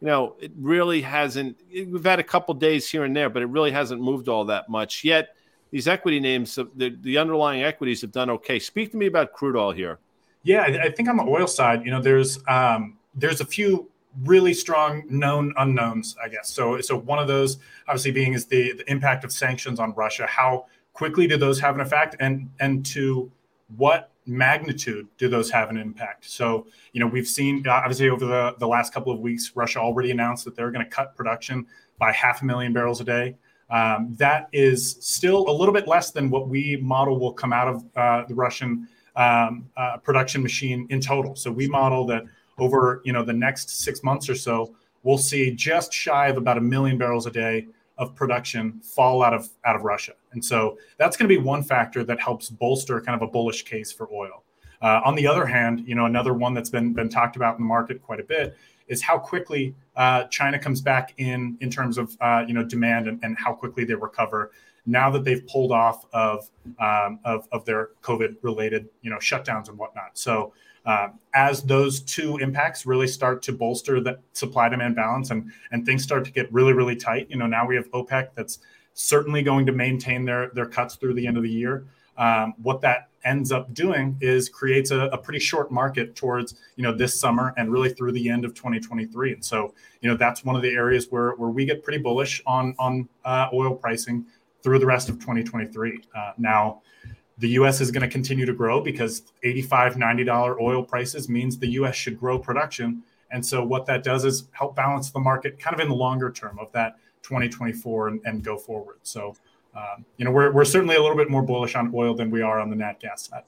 you know, it really hasn't, it, we've had a couple days here and there, but it really hasn't moved all that much. Yet these equity names, the, the underlying equities have done okay. Speak to me about crude oil here. Yeah, I think on the oil side, you know, there's um, there's a few really strong known unknowns, I guess. So so one of those obviously being is the, the impact of sanctions on Russia. How quickly do those have an effect, and and to what magnitude do those have an impact? So, you know, we've seen obviously over the, the last couple of weeks, Russia already announced that they're going to cut production by half a million barrels a day. Um, that is still a little bit less than what we model will come out of uh, the Russian um, uh, production machine in total. So we model that over, you know, the next six months or so, we'll see just shy of about a million barrels a day of production fall out of out of Russia. And so that's going to be one factor that helps bolster kind of a bullish case for oil. Uh, on the other hand, you know, another one that's been been talked about in the market quite a bit is how quickly uh, China comes back in in terms of, uh, you know, demand and, and how quickly they recover now that they've pulled off of um, of, of their COVID related, you know, shutdowns and whatnot. So Uh, as those two impacts really start to bolster the supply-demand balance and, and things start to get really, really tight, you know, now we have OPEC that's certainly going to maintain their, their cuts through the end of the year. um, what that ends up doing is creates a, a pretty short market towards, you know, this summer and really through the end of twenty twenty-three. And so, you know, that's one of the areas where, where we get pretty bullish on, on uh, oil pricing through the rest of twenty twenty-three. Uh, now, the U S is going to continue to grow because eighty-five dollars, ninety dollars oil prices means the U S should grow production. And so what that does is help balance the market kind of in the longer term of that twenty twenty-four and, and go forward. So, um, you know, we're, we're certainly a little bit more bullish on oil than we are on the nat gas side.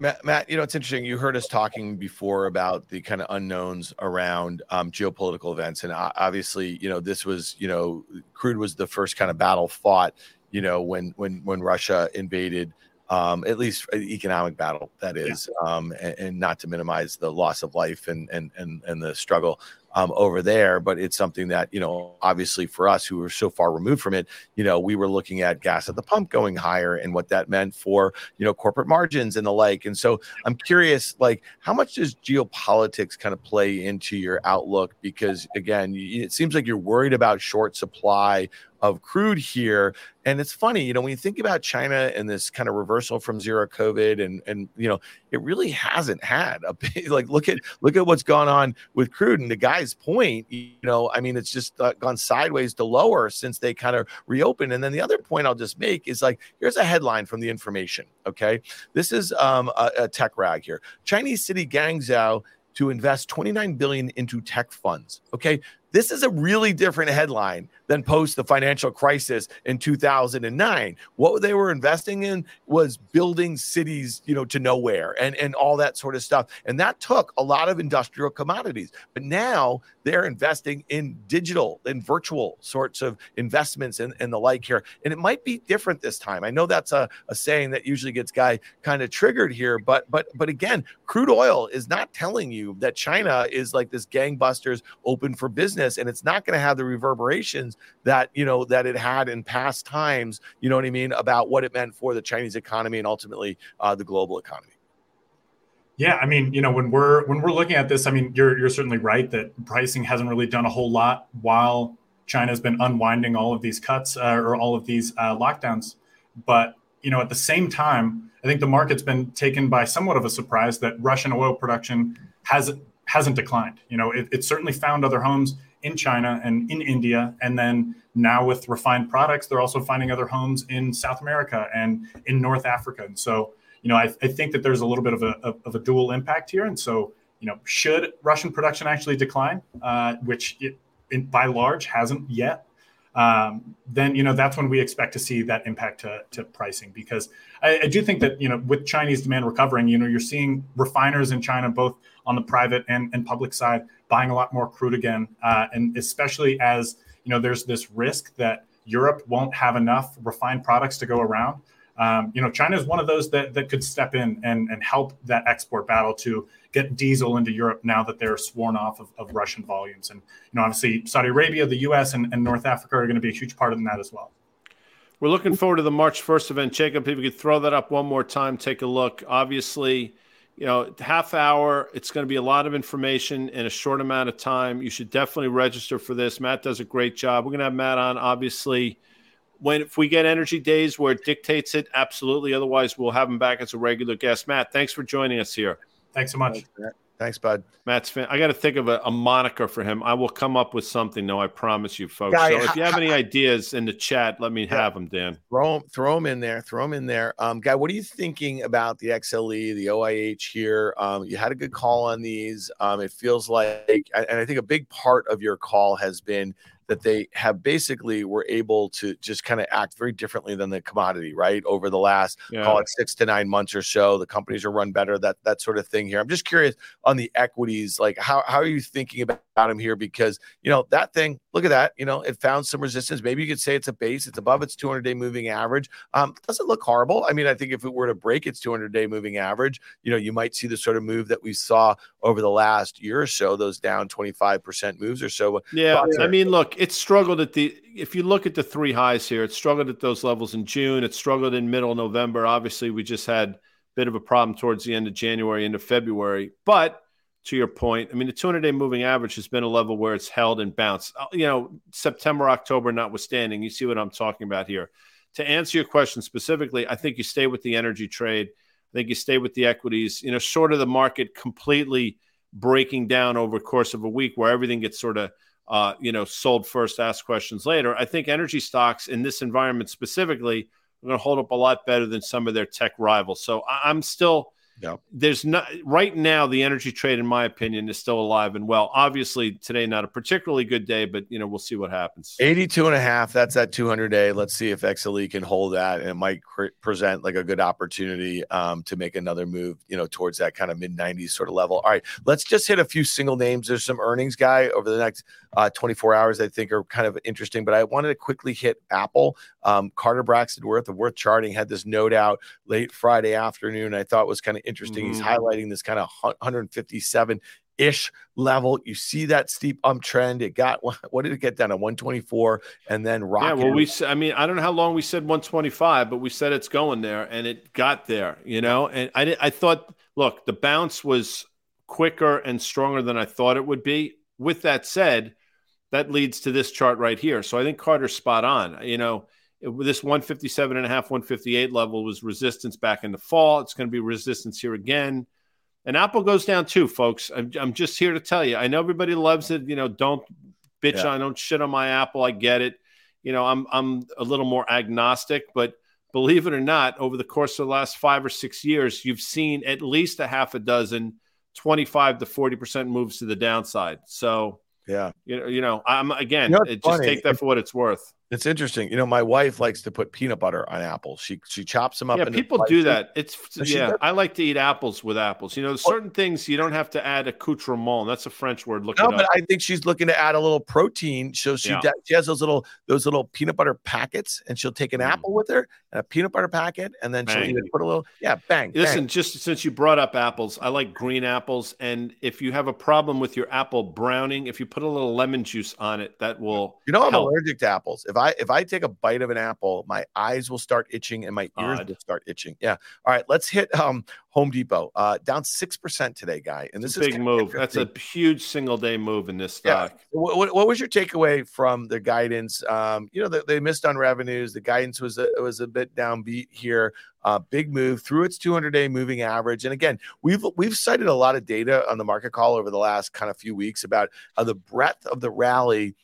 Matt, Matt, you know, it's interesting. You heard us talking before about the kind of unknowns around um, geopolitical events. And obviously, you know, this was, you know, crude was the first kind of battle fought, you know, when when when Russia invaded, Um, at least an economic battle, that is, yeah. um, and, and not to minimize the loss of life and and and, and the struggle um, over there. But it's something that, you know, obviously for us who were so far removed from it, you know, we were looking at gas at the pump going higher and what that meant for, you know, corporate margins and the like. And so I'm curious, like, how much does geopolitics kind of play into your outlook? Because, again, it seems like you're worried about short supply of crude here. And it's funny, you know, when you think about China and this kind of reversal from zero COVID and, and, you know, it really hasn't had a big, like, look at, look at what's gone on with crude. And to Guy's point, you know, I mean, it's just uh, gone sideways to lower since they kind of reopened. And then the other point I'll just make is, like, here's a headline from the information. Okay. This is um, a, a tech rag here. Chinese city Guangzhou to invest twenty-nine billion dollars into tech funds. Okay. This is a really different headline than post the financial crisis in two thousand nine. What they were investing in was building cities, you know, to nowhere and, and all that sort of stuff. And that took a lot of industrial commodities. But now they're investing in digital and virtual sorts of investments and, and the like here. And it might be different this time. I know that's a, a saying that usually gets Guy kind of triggered here. But, but, but again, crude oil is not telling you that China is like this gangbusters open for business. And it's not going to have the reverberations that, you know, that it had in past times, you know what I mean, about what it meant for the Chinese economy and ultimately uh, the global economy. Yeah, I mean, you know, when we're when we're looking at this, I mean, you're you're certainly right that pricing hasn't really done a whole lot while China's been unwinding all of these cuts uh, or all of these uh, lockdowns. But, you know, at the same time, I think the market's been taken by somewhat of a surprise that Russian oil production has hasn't declined. You know, it, it certainly found other homes in China and in India. And then now with refined products, they're also finding other homes in South America and in North Africa. And so, you know, I, I think that there's a little bit of a, of a dual impact here. And so, you know, should Russian production actually decline, uh, which it, it, by large hasn't yet, um, then, you know, that's when we expect to see that impact to, to pricing. Because I, I do think that, you know, with Chinese demand recovering, you know, you're seeing refiners in China, both on the private and, and public side, buying a lot more crude again. Uh, and especially as, you know, there's this risk that Europe won't have enough refined products to go around. Um, you know, China is one of those that, that could step in and, and help that export battle to get diesel into Europe now that they're sworn off of, of Russian volumes. And, you know, obviously Saudi Arabia, the U S and, and North Africa are going to be a huge part of that as well. We're looking forward to the March first event. Jacob, if you could throw that up one more time, take a look. Obviously, you know, half hour, it's going to be a lot of information in a short amount of time. You should definitely register for this. Matt does a great job. We're going to have Matt on, obviously, when if we get energy days where it dictates it, absolutely. Otherwise, we'll have him back as a regular guest. Matt, thanks for joining us here. Thanks so much. Thanks, bud. Matt's fan. I got to think of a, a moniker for him. I will come up with something, though. I promise you, folks. Guy, so if you have any ideas in the chat, let me yeah. have them, Dan. Throw them, throw them in there. Throw them in there. Um, Guy, what are you thinking about the X L E, the O I H here? Um, you had a good call on these. Um, it feels like, and I think a big part of your call has been that they have basically were able to just kind of act very differently than the commodity, right? Over the last, yeah. call it six to nine months or so, the companies are run better, that that sort of thing here. I'm just curious on the equities, like how, how are you thinking about them here? Because, you know, that thing, look at that, you know, it found some resistance. Maybe you could say it's a base, it's above its two hundred day moving average. Um, doesn't look horrible. I mean, I think if it were to break its two hundred day moving average, you know, you might see the sort of move that we saw over the last year or so, those down twenty-five percent moves or so. Yeah, I mean, look, it struggled at the, if you look at the three highs here, it struggled at those levels in June. It struggled in middle November. Obviously, we just had a bit of a problem towards the end of January, into February. But to your point, I mean, the two hundred day moving average has been a level where it's held and bounced, you know, September, October notwithstanding. You see what I'm talking about here. to answer your question specifically, I think you stay with the energy trade. I think you stay with the equities, you know, short of the market completely breaking down over the course of a week where everything gets sort of, uh, you know, sold first, asked questions later. I think energy stocks in this environment specifically are going to hold up a lot better than some of their tech rivals. So I'm still, yeah. there's not right now, the energy trade, in my opinion, is still alive and well. Obviously today, not a particularly good day, but you know, we'll see what happens. eighty-two and a half. That's at two hundred day. Let's see if X L E can hold that. And it might cr- present like a good opportunity um, to make another move, you know, towards that kind of mid nineties sort of level. All right, let's just hit a few single names. There's some earnings, Guy, over the next uh, twenty-four hours, I think are kind of interesting, but I wanted to quickly hit Apple. Um, Carter Braxton Worth of Worth Charting had this note out late Friday afternoon. I thought was kind of interesting. Mm-hmm. He's highlighting this kind of one fifty-seven-ish level. You see that steep uptrend. It got, what did it get down to? one twenty-four and then rocket. Yeah, well, we, I mean, I don't know how long we said one twenty-five, but we said it's going there and it got there, you know? And I, I thought, look, the bounce was quicker and stronger than I thought it would be. With that said, that leads to this chart right here. So I think Carter's spot on. You know, this one fifty-seven and a half, one fifty-eight level was resistance back in the fall. It's going to be resistance here again. And Apple goes down too, folks. I'm, I'm just here to tell you. I know everybody loves it. You know, don't bitch yeah. on, don't shit on my Apple. I get it. You know, I'm I'm a little more agnostic, but believe it or not, over the course of the last five or six years, you've seen at least a half a dozen twenty-five to forty percent moves to the downside. So yeah, you know, you know, I'm again, you know, it, just take that for what it's worth. It's interesting. You know, my wife likes to put peanut butter on apples. She she chops them up. Yeah, into people do that. It's so yeah. I like to eat apples with apples. You know, there's certain oh. things you don't have to add accoutrement. That's a French word. Look no, it but up. I think she's looking to add a little protein. So she yeah. does, she has those little those little peanut butter packets, and she'll take an mm. apple with her and a peanut butter packet, and then bang. she'll either put a little yeah bang. Listen, bang. just since you brought up apples, I like green apples, and if you have a problem with your apple browning, if you put a little lemon juice on it, that will. You know, help. I'm allergic to apples. If I if I take a bite of an apple, my eyes will start itching and my ears Odd. will start itching. Yeah. All right. Let's hit um, Home Depot. Uh, down six percent today, Guy. And this it's is a big move. That's a huge single day move in this stock. Yeah. What, what, what was your takeaway from the guidance? Um, you know, they, they missed on revenues. The guidance was a, was a bit downbeat here. Uh, big move through its two hundred day moving average. And again, we've we've cited a lot of data on the market call over the last kind of few weeks about how the breadth of the rally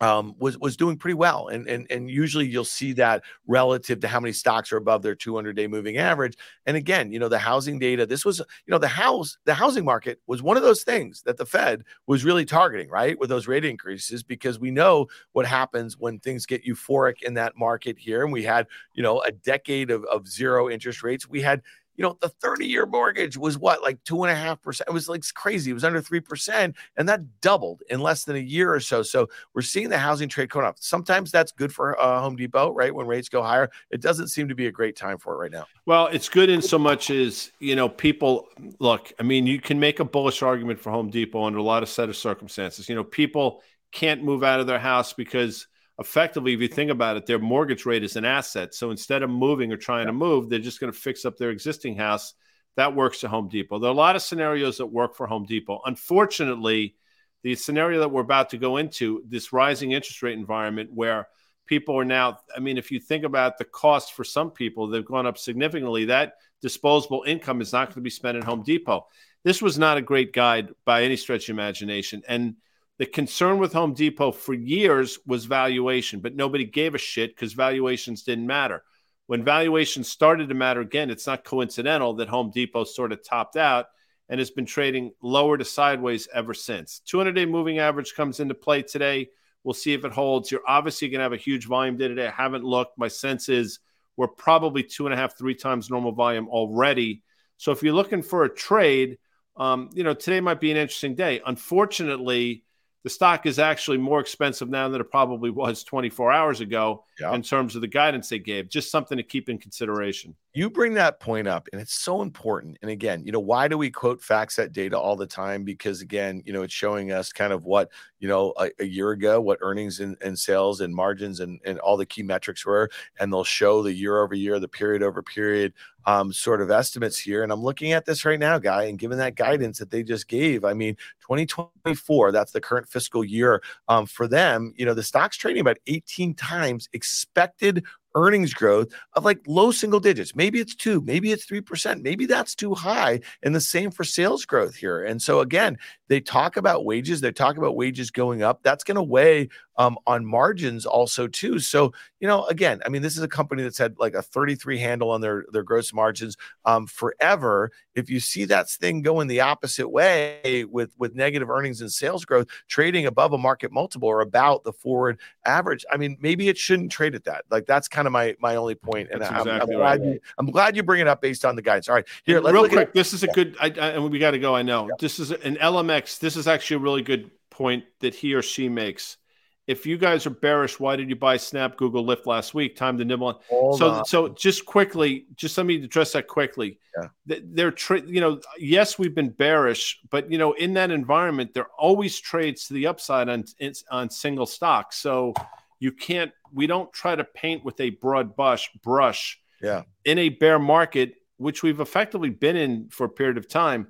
Um, was was doing pretty well, and and and usually you'll see that relative to how many stocks are above their two hundred day moving average. And again, you know, the housing data. This was, you know, the house the housing market was one of those things that the Fed was really targeting, right, with those rate increases, because we know what happens when things get euphoric in that market here. And we had, you know, a decade of of zero interest rates. We had, you know, the thirty year mortgage was what, like two and a half percent. It was like crazy. It was under three percent, and that doubled in less than a year or so. So we're seeing the housing trade going up. Sometimes that's good for uh, Home Depot, right? When rates go higher, it doesn't seem to be a great time for it right now. Well, it's good in so much as, you know, people look, I mean, you can make a bullish argument for Home Depot under a lot of set of circumstances. You know, people can't move out of their house because effectively, if you think about it, their mortgage rate is an asset. So instead of moving or trying yeah. to move, they're just going to fix up their existing house. That works at Home Depot. There are a lot of scenarios that work for Home Depot. Unfortunately, the scenario that we're about to go into, this rising interest rate environment where people are now, I mean, if you think about the cost for some people, they've gone up significantly. That disposable income is not going to be spent at Home Depot. This was not a great guide by any stretch of imagination. And the concern with Home Depot for years was valuation, but nobody gave a shit because valuations didn't matter. When valuations started to matter again, it's not coincidental that Home Depot sort of topped out and has been trading lower to sideways ever since. two hundred day moving average comes into play today. We'll see if it holds. You're obviously going to have a huge volume day today. I haven't looked. My sense is we're probably two and a half, three times normal volume already. So if you're looking for a trade, um, you know, today might be an interesting day. Unfortunately, the stock is actually more expensive now than it probably was twenty-four hours ago yeah. in terms of the guidance they gave. Just something to keep in consideration. You bring that point up, and it's so important. And again, you know, why do we quote FactSet data all the time? Because again, you know, it's showing us kind of what, you know, a, a year ago, what earnings and, and sales and margins and, and all the key metrics were, and they'll show the year over year, the period over period um, sort of estimates here. And I'm looking at this right now, Guy, and given that guidance that they just gave, I mean, twenty twenty-four, that's the current fiscal year um, for them. You know, the stock's trading about eighteen times expected earnings growth of like low single digits. Maybe it's two, maybe it's three percent. Maybe that's too high. And the same for sales growth here. And so again, they talk about wages. They talk about wages going up. That's going to weigh um, on margins also too. So, you know, again, I mean, this is a company that's had like a thirty-three handle on their, their gross margins um, forever. If you see that thing going the opposite way with, with negative earnings and sales growth, trading above a market multiple or about the forward average, I mean, maybe it shouldn't trade at that. Like that's kind of my, my only point. And I'm, exactly I'm, glad right. you, I'm glad you bring it up based on the guidance. All right. Here, let's real quick. At- this is a yeah. good, I, I, and we got to go. I know yeah. this is an L M X. This is actually a really good point that he or she makes. If you guys are bearish, why did you buy Snap, Google, Lyft last week? Time to nibble on. Hold so, on. so just quickly, just let me address that quickly. Yeah. They're, tra- you know, yes, we've been bearish, but you know, in that environment, there always trades to the upside on on single stocks. So, you can't. We don't try to paint with a broad brush. Brush. Yeah. In a bear market, which we've effectively been in for a period of time.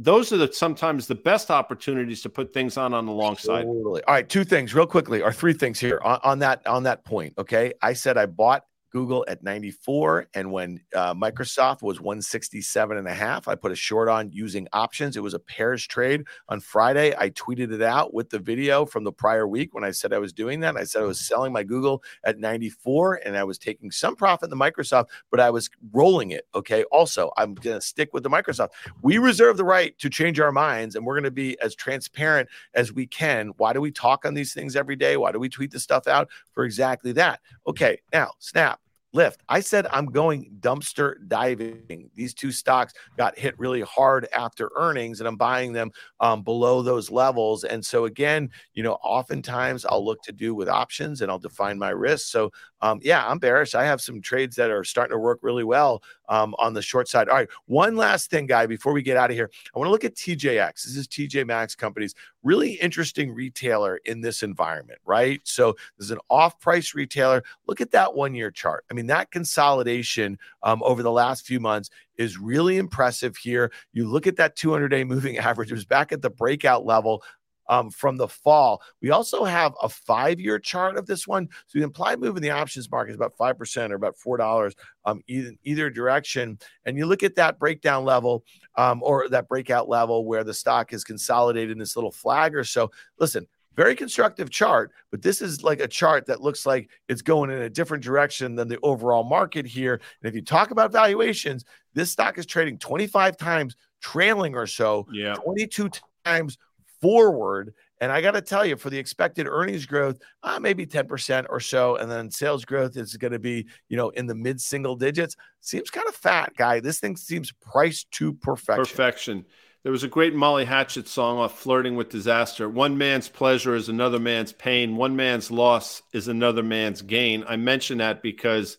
Those are the, sometimes the best opportunities to put things on on the long side. Totally. All right, two things real quickly, or three things here on, on that on that point. Okay, I said I bought Google at ninety-four, and when uh, Microsoft was one sixty-seven and a half, I put a short on using options. It was a bearish trade on Friday. I tweeted it out with the video from the prior week when I said I was doing that. I said I was selling my Google at ninety-four, and I was taking some profit in the Microsoft, but I was rolling it. Okay. Also, I'm going to stick with the Microsoft. We reserve the right to change our minds, and we're going to be as transparent as we can. Why do we talk on these things every day? Why do we tweet this stuff out? For exactly that. Okay. Now, Snap. Lyft. I said I'm going dumpster diving. These two stocks got hit really hard after earnings, and I'm buying them um, below those levels. And so again, you know, oftentimes I'll look to do with options, and I'll define my risk. So um, yeah, I'm bearish. I have some trades that are starting to work really well um, on the short side. All right, one last thing, Guy, before we get out of here, I want to look at T J X. This is T J Maxx Companies. Really interesting retailer in this environment, right? So this is an off-price retailer. Look at that one-year chart. I mean, that consolidation um, over the last few months is really impressive here. You look at that two hundred day moving average. It was back at the breakout level um, from the fall. We also have a five-year chart of this one. So the implied move in the options market is about five percent or about four dollars um, either, either direction. And you look at that breakdown level um, or that breakout level where the stock is consolidated in this little flag or so. Listen, very constructive chart, but this is like a chart that looks like it's going in a different direction than the overall market here. And if you talk about valuations, this stock is trading twenty-five times trailing or so, yeah. twenty-two times forward. And I got to tell you, for the expected earnings growth, uh, maybe ten percent or so. And then sales growth is going to be, you know, in the mid single digits. Seems kind of fat, Guy. This thing seems priced to perfection. Perfection. There was a great Molly Hatchet song off Flirting with Disaster. One man's pleasure is another man's pain. One man's loss is another man's gain. I mention that because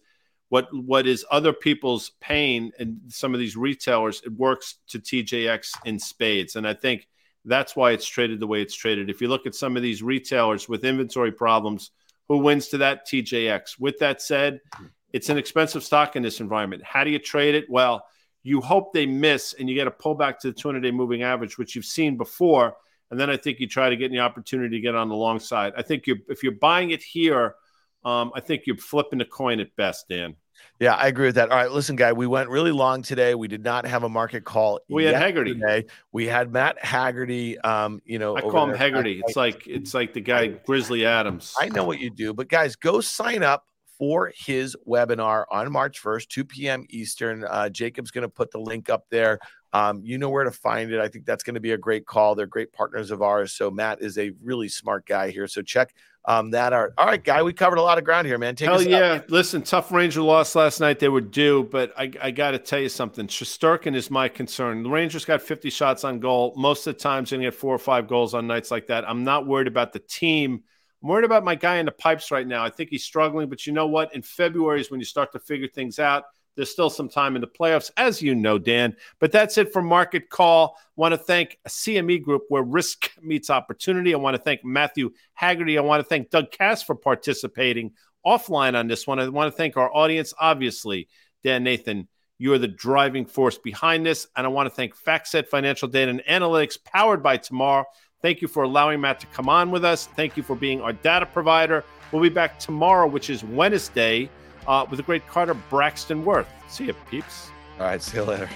what what is other people's pain and some of these retailers, it works to T J X in spades. And I think that's why it's traded the way it's traded. If you look at some of these retailers with inventory problems, who wins to that? T J X. With that said, it's an expensive stock in this environment. How do you trade it? Well, you hope they miss and you get a pullback to the two hundred day moving average, which you've seen before. And then I think you try to get the opportunity to get on the long side. I think you're, if you're buying it here, um, I think you're flipping the coin at best, Dan. Yeah, I agree with that. All right, listen, Guy, we went really long today. We did not have a market call. We had Hegarty. Today. We had Matt Hegarty. Um, you know, I call him there. Hegarty. It's like it's like the guy Grizzly Adams. I know what you do, but guys, go sign up for his webinar on March first, two p.m. Eastern. Uh, Jacob's going to put the link up there. Um, you know where to find it. I think that's going to be a great call. They're great partners of ours. So Matt is a really smart guy here. So check um, that out. All right, Guy, we covered a lot of ground here, man. Take Hell us yeah. Up. Listen, tough Ranger loss last night. They were due, but I, I got to tell you something. Shesterkin is my concern. The Rangers got fifty shots on goal. Most of the time, they're going to get four or five goals on nights like that. I'm not worried about the team. I'm worried about my guy in the pipes right now. I think he's struggling, but you know what? In February is when you start to figure things out. There's still some time in the playoffs, as you know, Dan. But that's it for Market Call. I want to thank C M E Group, where risk meets opportunity. I want to thank Matthew Hegarty. I want to thank Doug Cass for participating offline on this one. I want to thank our audience, obviously. Dan Nathan, you are the driving force behind this. And I want to thank FactSet Financial Data and Analytics, powered by Tomorrow. Thank you for allowing Matt to come on with us. Thank you for being our data provider. We'll be back tomorrow, which is Wednesday, uh, with the great Carter Braxton Worth. See you, peeps. All right, see you later.